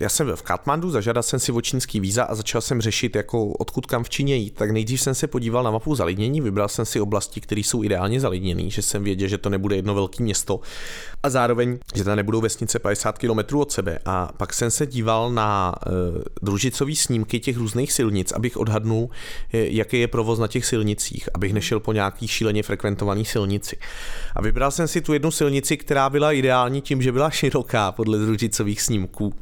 Já jsem byl v Katmandu, zažádal jsem si o čínský víza a začal jsem řešit, jako odkud kam v Číně jít. Tak nejdřív jsem se podíval na mapu zalidnění, vybral jsem si oblasti, které jsou ideálně zalidněné, že jsem věděl, že to nebude jedno velké město a zároveň, že tam nebudou vesnice 50 km od sebe. A pak jsem se díval na družicové snímky těch různých silnic, abych odhadnul, jaký je provoz na těch silnicích, abych nešel po nějakých šíleně frekventovaných silnici. A vybral jsem si tu jednu silnici, která byla ideální tím, že byla široká podle družicových snímků.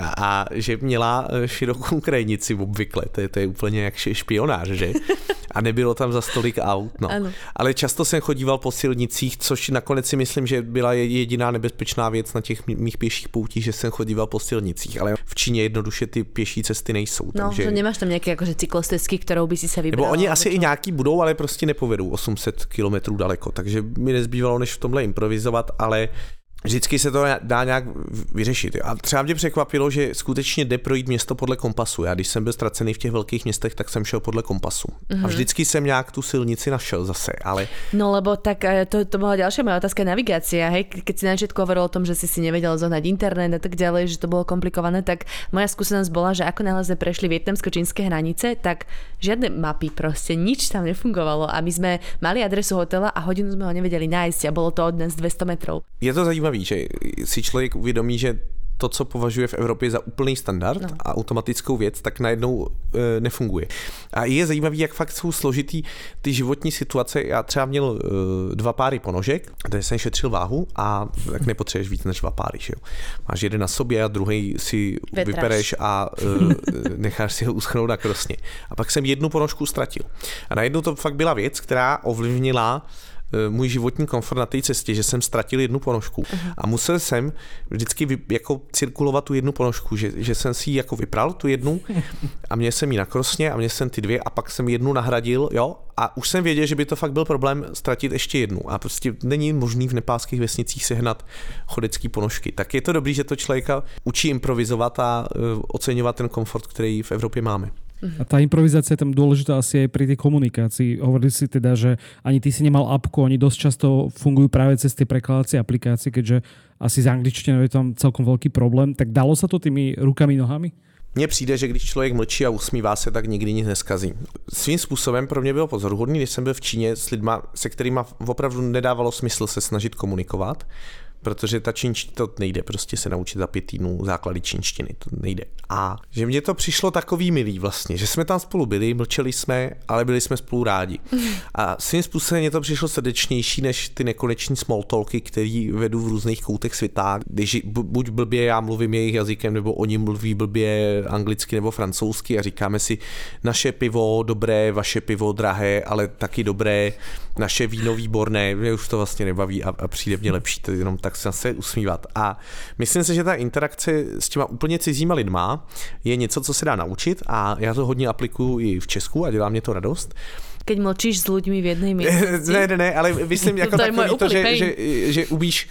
a že měla širokou krajnici obvykle, to je úplně jak špionář, že? A nebylo tam za tolik aut, no. Ano. Ale často jsem chodíval po silnicích, což nakonec si myslím, že byla jediná nebezpečná věc na těch mých pěších poutích, že jsem chodíval po silnicích, ale v Číně jednoduše ty pěší cesty nejsou. No, takže... že nemáš tam nějaké jakože cyklostezky, kterou by si se vybral. Nebo oni asi i nějaký budou, ale prostě nepovedou 800 kilometrů daleko, takže mi nezbývalo, než v tomhle improvizovat, ale... Vždycky se to dá nějak vyřešit. A třeba mě překvapilo, že skutečně jde projít město podle kompasu. Já když jsem byl ztracený v těch velkých městech, tak jsem šel podle kompasu. Mm-hmm. A vždycky jsem nějak tu silnici našel zase, ale... No lebo tak to bola ďalšia moja otázka navigácia, hej? Keď si na začiatku hovoril o tom, že si nevedel zohnať internet a tak ďalej, že to bolo komplikované, tak moja skúsenosť bola, že ako náhle sme prešli vietnamsko-čínske hranice, tak žiadne mapy proste, nič tam nefungovalo. A my sme mali adresu hotela a hodinu sme ho nevedeli nájsť a bolo to od nás 200 metrov. Je to zajímavé, že si člověk uvědomí, že to, co považuje v Evropě za úplný standard a automatickou věc, tak najednou nefunguje. A je zajímavý, jak fakt jsou složitý ty životní situace. Já třeba měl 2 páry ponožek, kde jsem šetřil váhu a tak nepotřebuješ víc než 2 páry. Že jo? Máš jeden na sobě a druhý si vypereš a necháš si ho uschnout na krosně. A pak jsem jednu ponožku ztratil. A najednou to fakt byla věc, která ovlivnila můj životní komfort na té cestě, že jsem ztratil jednu ponožku. A musel jsem vždycky jako cirkulovat tu jednu ponožku, že jsem si ji jako vypral tu jednu a měl jsem ji na krosně a měl jsem ty 2 a pak jsem jednu nahradil, jo, a už jsem věděl, že by to fakt byl problém ztratit ještě jednu a prostě není možný v nepálských vesnicích sehnat chodecký ponožky. Tak je to dobrý, že to člověka učí improvizovat a oceňovat ten komfort, který v Evropě máme. A tá improvizácia je tam dôležitá asi aj pri tej komunikácii. Hovorili si teda, že ani ty si nemal appku, oni dosť často fungujú práve cez tie prekladacie aplikácie, keďže asi z angličtiny je tam celkom veľký problém. Tak dalo sa to tými rukami, nohami? Mně přijde, že když člověk mlčí a usmívá se, tak nikdy nic neskazí. Svým způsobem pro mě bylo pozoruhodný, když jsem byl v Číně s lidma, se kterými opravdu nedávalo smysl se snažit komunikovat, protože ta čínština to nejde prostě se naučit za 5 týdnů základy čínštiny, to nejde. A že mně to přišlo takový milý vlastně, že jsme tam spolu byli, mlčeli jsme, ale byli jsme spolu rádi. A svým způsobem mně to přišlo srdečnější než ty nekoneční small talky, který vedu v různých koutech světa, když buď blbě já mluvím jejich jazykem, nebo oni mluví blbě anglicky nebo francouzsky a říkáme si naše pivo dobré, vaše pivo drahé, ale taky dobré, naše víno výborné, mě už to vlastně nebaví a přijde mě lepší, to jenom tak se usmívat. A myslím si, že ta interakce s těma úplně cizíma lidma je něco, co se dá naučit a já to hodně aplikuju i v Česku a dělá mě to radost. Keď mlčíš s lidmi v jednej místnosti. Ne, ale myslím jako takový to, že umíš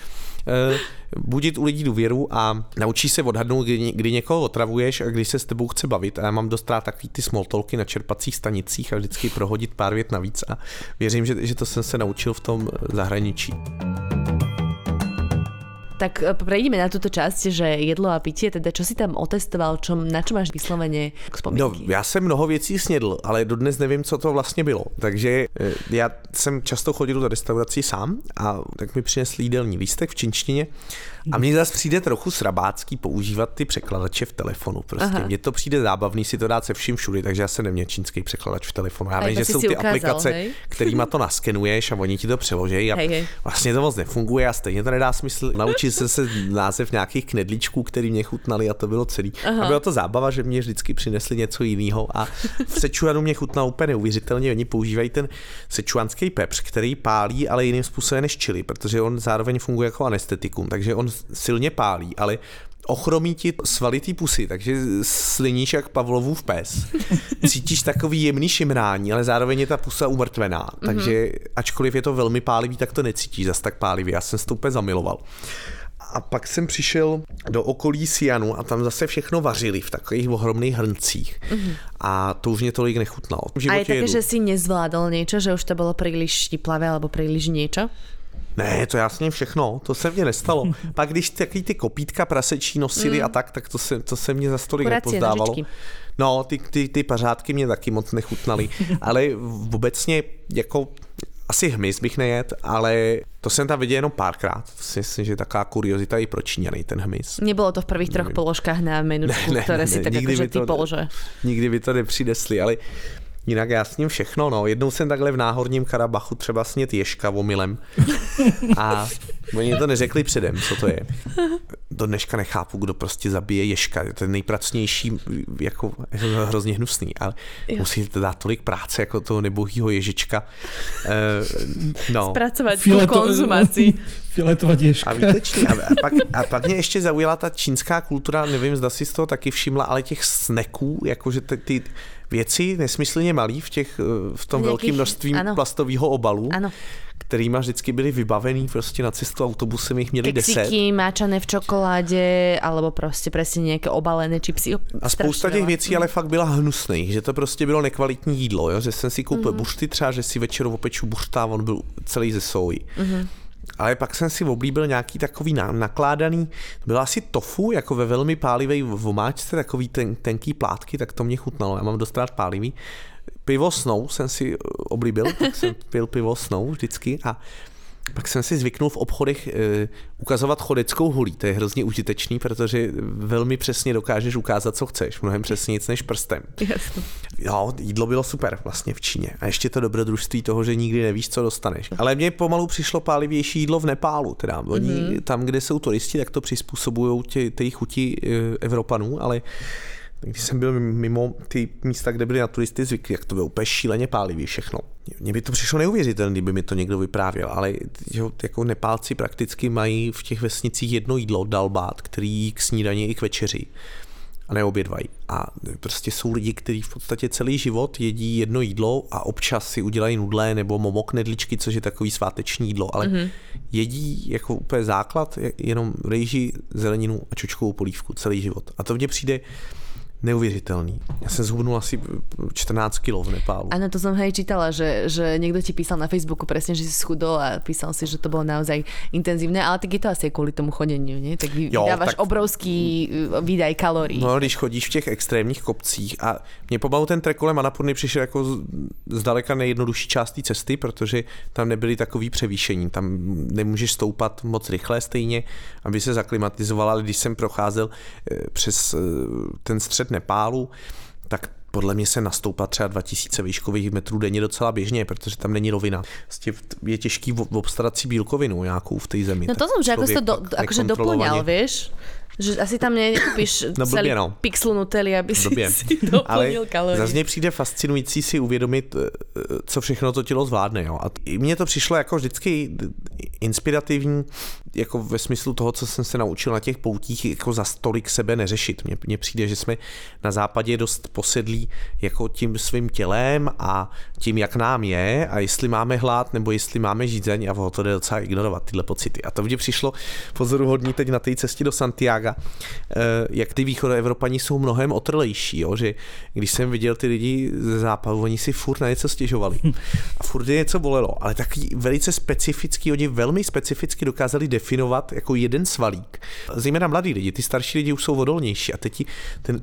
budit u lidí důvěru a naučíš se odhadnout, kdy někoho otravuješ a když se s tebou chce bavit. A já mám dost rád takový ty smalltalky na čerpacích stanicích a vždycky prohodit pár vět navíc a věřím, že to jsem se naučil v tom zahraničí. Tak prejdeme na túto časť, že jedlo a pitie, teda čo si tam otestoval, na čo máš vyslovene vzpomínky? No, já jsem mnoho věcí snědl, ale dodnes nevím, co to vlastně bylo. Takže já jsem často chodil do restaurací sám a tak mi přinesl jídelní lístek v čínštině a mně zase přijde trochu srabácký používat ty překladače v telefonu. Prostě mně to přijde zábavný si to dát se vším všudy, takže já jsem neměl čínský překladač v telefonu. Já vím, že jsou ty aplikace, kterýma to naskenuješ a oni ti to přeloží a vlastně to moc nefunguje a stejně to nedá smysl naučit. Jsem se název nějakých knedlíčků, který mě chutnali a to bylo celý. Aha. A byla to zábava, že mě vždycky přinesli něco jiného a v Sečuánu mě chutná úplně neuvěřitelně. Oni používají ten sečuánský pepř, který pálí, ale jiným způsobem než chili, protože on zároveň funguje jako anestetikum, takže on silně pálí, ale ochromí ti svalitý pusy, takže sliníš jak Pavlovův pes. Cítíš takový jemný šimrání, ale zároveň je ta pusa umrtvená, takže ačkoliv je to velmi pálivý, tak to necítíš zas tak pálivý. Já jsem se to úplně zamiloval. A pak jsem přišel do okolí Sianu a tam zase všechno vařili v takových ohromných hrncích. A to už mě tolik nechutnalo. A je také, že si nezvládal něco, že už to bylo příliš štiplavé alebo příliš něco? Ne, to já sním všechno, to se mně nestalo. Pak když takový ty kopítka prasečí nosili a tak to se mně za stolik nepozdávalo. Nožičky. No, ty pařádky mě taky moc nechutnaly, ale obecně jako asi hmyz bych nejet, ale to jsem tam viděl jenom párkrát. To si myslím, že je taková kuriozita i pro Číňany, ten hmyz. Nebylo to v prvých 3 položkách na menučku, které si tak jakože ty polože. Nikdy by to nepřinesli, ale Jinak já sním všechno, no. Jednou jsem takhle v Náhorním Karabachu třeba snět ježka omylem. A oni to neřekli předem, co to je. Do dneška nechápu, kdo prostě zabije ježka. To je nejpracnější, jako hrozně hnusný, ale musíte dát tolik práce, jako toho nebohýho ježička. No. Zpracovat tu konzumaci. Filetovat ježka. A pak mě ještě zaujala ta čínská kultura, nevím, zda si z toho taky všimla, ale těch snacků, jakože ty věci nesmyslně malý v tom velkém množství plastového obalu, ano, kterýma vždycky byli vybavený prostě na cestu autobusem, jich měli 10. Keksiky, máčané v čokoládě, alebo prostě presne nějaké obalené čipsy. A spousta těch věcí ale fakt byla hnusných, že to prostě bylo nekvalitní jídlo, jo? Že jsem si koupil buřty třeba, že si večer opeču buřta a on byl celý ze sóji. Mm-hmm. Ale pak jsem si oblíbil nějaký takový nakládaný, bylo asi tofu, jako ve velmi pálivej vomáčce, takový tenký plátky, tak to mě chutnalo, já mám dost rád pálivý. Pivo s nou jsem si oblíbil, tak jsem pil pivo s nou vždycky a pak jsem si zvyknul v obchodech ukazovat chodeckou hulí, to je hrozně užitečný, protože velmi přesně dokážeš ukázat, co chceš, mnohem přesněji než prstem. Jasně. Jo, jídlo bylo super vlastně v Číně a ještě to dobrodružství toho, že nikdy nevíš, co dostaneš. Ale mně pomalu přišlo pálivější jídlo v Nepálu, teda oni tam, kde jsou turisti, tak to přizpůsobují ty chuti Evropanů, ale když jsem byl mimo ty místa, kde byly na turisty zvyklí, jak to bylo úplně šíleně pálivý všechno. Mně by to přišlo neuvěřitelné, kdyby mi to někdo vyprávěl, ale jo, jako Nepálci prakticky mají v těch vesnicích jedno jídlo, dalbát, který jí k snídani i k večeři a neobědvají. A prostě jsou lidi, kteří v podstatě celý život jedí jedno jídlo a občas si udělají nudle nebo momoknedličky, což je takový sváteční jídlo, ale jedí jako úplně základ jenom rejži, zeleninu a čočkovou polívku celý život. A to mně přijde neuvěřitelný. Já jsem zhubnul asi 14 kg v Nepálu. Áno, to som hej čítala, že niekto ti písal na Facebooku presne, že si schudol a písal si, že to bolo naozaj intenzívne, ale tak je to asi kvôli tomu chodeniu, nie? Tak dávaš obrovský výdaj kalórií. No, když chodíš v těch extrémních kopcích a mě pomalu ten trek kolem Annapurny přišel jako zdaleka nejjednodušší část té cesty, protože tam nebyly takový převýšení, tam nemůžeš stoupat moc rychle stejně, aby se zaklimatizovala, ale když jsem procházel přes ten střed Nepálu, tak podle mě se nastoupá třeba 2000 výškových metrů denně docela běžně, protože tam není rovina. Je těžký obstarat si bílkovinu nějakou v té zemi. No to som, že ako si to akože doplňal, vieš? Že asi tam nekupíš celý pixel Nutelly, aby si doplnil kalorie. Zase mně přijde fascinující si uvědomit, co všechno to tělo zvládne. Jo? A mně to přišlo jako vždycky inspirativní, jako ve smyslu toho, co jsem se naučil na těch poutích, jako za tolik sebe neřešit. Mně přijde, že jsme na západě dost posedlí jako tím svým tělem a tím, jak nám je a jestli máme hlad nebo jestli máme žízeň a ho to jde docela ignorovat, tyhle pocity. A to mně přišlo pozoruhodný teď na té cestě do Santiago, jak ty východoevropani jsou mnohem otrlejší, jo? Že když jsem viděl ty lidi ze západu, oni si furt na něco stěžovali a furt je něco bolelo, ale taky velice specifický, oni velmi specificky dokázali definovat jako jeden svalík. Zejména mladí lidi, ty starší lidi už jsou odolnější a teď ten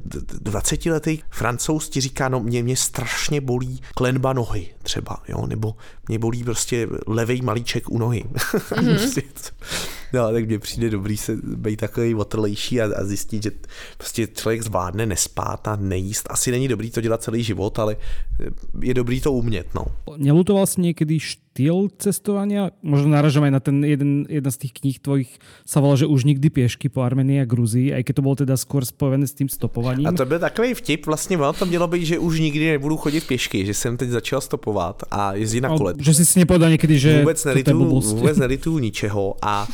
20-letý Francouz ti říká, no mě strašně bolí klenba nohy třeba, jo? Nebo mě bolí prostě levej malíček u nohy. Mm-hmm. No, tak mně přijde dobrý se být takový otrlejší a zjistit, že prostě člověk zvládne nespát a nejíst. Asi není dobrý to dělat celý život, ale je dobrý to umět. No. Neľutoval si niekedy štýl cestovania? Možno naražam aj na ten jedna z tých kníh tvojich sa volá, že už nikdy piešky po Armenii a Gruzii, aj keď to bolo teda skôr spojené s tým stopovaním. A to byl takový vtip, vlastne ono tam mělo byť, že už nikdy nebudu chodiť piešky, že jsem teď začal stopovat a jezdí na kole. Že si nepovedal niekedy, že vůbec nelituju ničeho a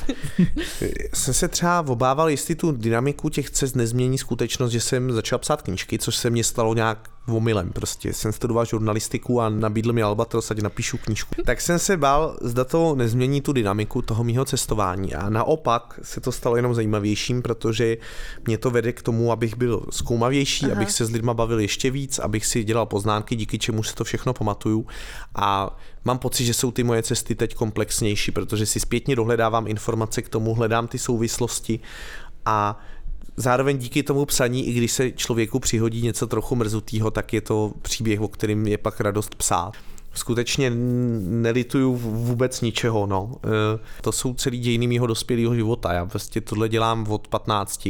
jsem se třeba obával, jestli tu dynamiku těch cest nezmění skutečnost, že jsem začal psát knížky, což se mně stalo nějak omylem prostě. Jsem studoval žurnalistiku a nabídl mi Albatros, ať napíšu knížku. Tak jsem se bál, zda to nezmění tu dynamiku toho mýho cestování. A naopak se to stalo jenom zajímavějším, protože mě to vede k tomu, abych byl zkoumavější, aha, abych se s lidma bavil ještě víc, abych si dělal poznámky, díky čemu se to všechno pamatuju. A mám pocit, že jsou ty moje cesty teď komplexnější, protože si zpětně dohledávám informace k tomu, hledám ty souvislosti a zároveň díky tomu psaní, i když se člověku přihodí něco trochu mrzutýho, tak je to příběh, o kterém je pak radost psát. Skutečně nelituju vůbec ničeho. No. To jsou celý dějiny mýho dospělého života. Já vlastně tohle dělám od 15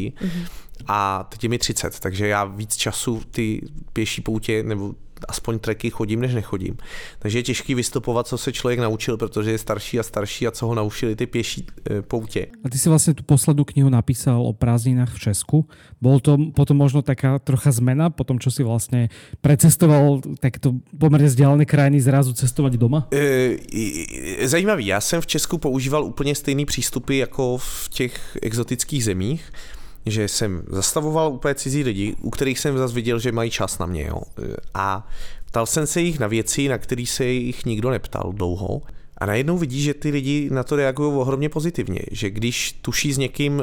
a teď je mi 30, takže já víc času ty pěší poutě nebo aspoň treky chodím, než nechodím. Takže je těžký vystopovat, co se člověk naučil, protože je starší a starší a co ho naučili ty pěší poutě. A ty si vlastně tu poslednú knihu napísal o prázdninách v Česku. Bol to potom možno taká trocha zmena, potom čo si vlastne precestoval takto pomerne vzdialené krajiny, zrazu cestovať doma? Zajímavý. Já jsem v Česku používal úplně stejný přístupy jako v těch exotických zemích, že jsem zastavoval úplně cizí lidi, u kterých jsem zase viděl, že mají čas na mě. Jo. A ptal jsem se jich na věci, na které se jich nikdo neptal dlouho. A najednou vidí, že ty lidi na to reagují ohromně pozitivně. Že když tuší s někým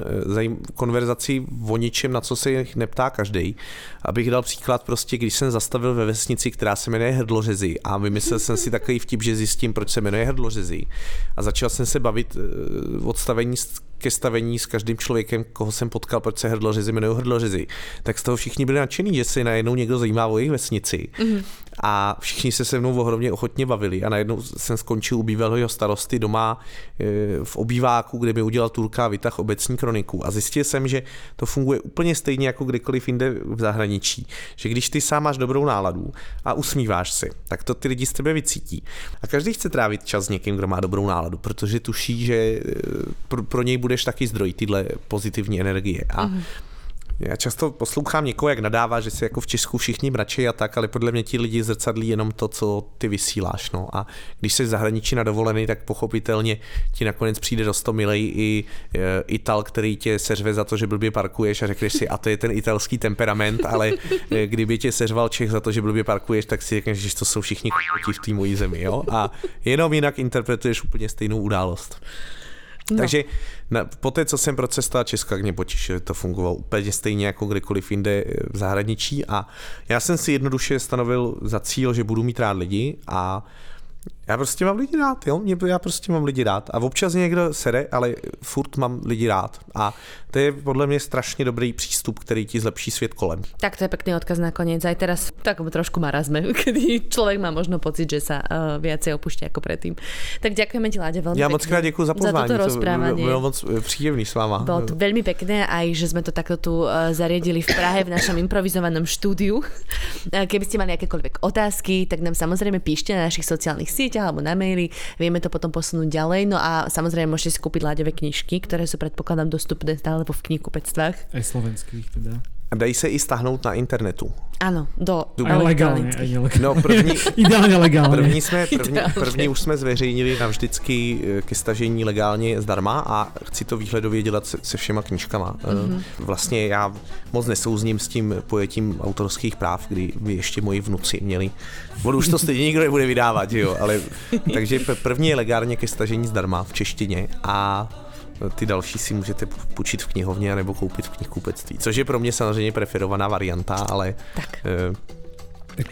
konverzaci o ničem, na co se jich neptá každej. Abych dal příklad, prostě, když jsem zastavil ve vesnici, která se jmenuje Hrdlořezy, a vymyslel jsem si takový vtip, že zjistím, proč se jmenuje Hrdlořezy. A začal jsem se bavit odstavení ke stavení s každým člověkem, koho jsem potkal, proč se Hrdlořezy jmenují Hrdlořezy. Tak z toho všichni byli nadšení, že se najednou někdo zajímá o jejich vesnici. A všichni se se mnou ohromně ochotně bavili a najednou jsem skončil u bývalého starosty doma v obýváku, kde mi udělal Turka a vytah obecní kroniku. A zjistil jsem, že to funguje úplně stejně jako kdekoliv jinde v zahraničí. Že když ty sám máš dobrou náladu a usmíváš si, tak to ty lidi z tebe vycítí. A každý chce trávit čas s někým, kdo má dobrou náladu, protože tuší, že pro něj budeš taky zdroj tyhle pozitivní energie. A já často poslouchám někoho, jak nadává, že se jako v Česku všichni mračí a tak, ale podle mě ti lidi zrcadlí jenom to, co ty vysíláš. No. A když jsi v zahraničí na dovolený, tak pochopitelně ti nakonec přijde dost milej i Ital, který tě seřve za to, že blbě parkuješ a řekneš si, a to je ten italský temperament, ale kdyby tě seřval Čech za to, že blbě parkuješ, tak si řekneš, že to jsou všichni v té mojí zemi. Jo? A jenom jinak interpretuješ úplně stejnou událost. No. Takže po té, co jsem procestoval Česka, mě potěšilo, to fungovalo úplně stejně jako kdekoliv jinde v zahraničí a já jsem si jednoduše stanovil za cíl, že budu mít rád lidi a já prostě mám lidi rád, jo? Já prostě mám lidi rád a občas někdo sere, ale furt mám lidi rád a to je podle mě strašně dobrý přístup, který ti zlepší svět kolem. Tak to je pekný odkaz nakoniec, aj teraz takom trošku marazme, kedy človek má možno pocit, že sa viacej opúšťa ako predtým. Tak ďakujeme ti, Láďa, veľmi pekne. Ja moc krát ďakujem za pozvanie. Za toto rozprávanie. To bolo moc príjemný s váma. Bolo to veľmi pekné, aj že sme to takto tu zariedili v Prahe v našom improvizovanom štúdiu. Keby ste mali akékoľvek otázky, tak nám samozrejme píšte na našich sociálnych sieťach alebo na maily. Vieme to potom posunúť ďalej. No a samozrejme môžete si kúpiť Láďove knižky, ktoré sú predpokladám dostupné stále v knihkupectvách. Aj slovenských teda. A dají se i stáhnout na internetu. Ano, a legálně. No, ideálně legálně. První už jsme zveřejnili navždycky ke stažení legálně zdarma a chci to výhledově dělat se všema knížkama. Mm-hmm. Vlastně já moc nesouzním s tím pojetím autorských práv, kdy ještě moji vnuci měli. Vodu už to stejně nikdo nebude vydávat, jo, ale takže první je legálně ke stažení zdarma v češtině a ty další si můžete půjčit v knihovně nebo koupit v knihkupectví, což je pro mě samozřejmě preferovaná varianta, ale tak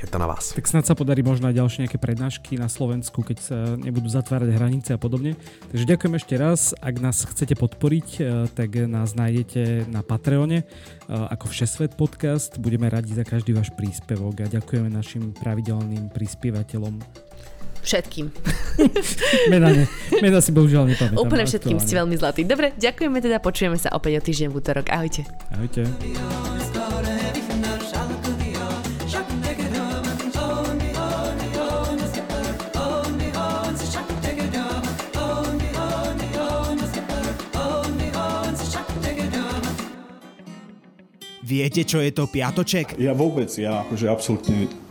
je to na vás. Tak snad sa podarí možno aj ďalšie nejaké prednášky na Slovensku, keď sa nebudú zatvárať hranice a podobne. Takže ďakujem ešte raz. Ak nás chcete podporiť, tak nás nájdete na Patreone ako Všesvet podcast. Budeme radi za každý váš príspevok a ďakujeme našim pravidelným prispievateľom. Všetkým. Mena si bohužiaľ nepamätám. Úplne všetkým aktuálne. Ste veľmi zlatí. Dobre, ďakujeme teda, počujeme sa opäť o týždeň v útorok. Ahojte. Ahojte. Viete, čo je to piatoček? Ja vôbec, akože absolútne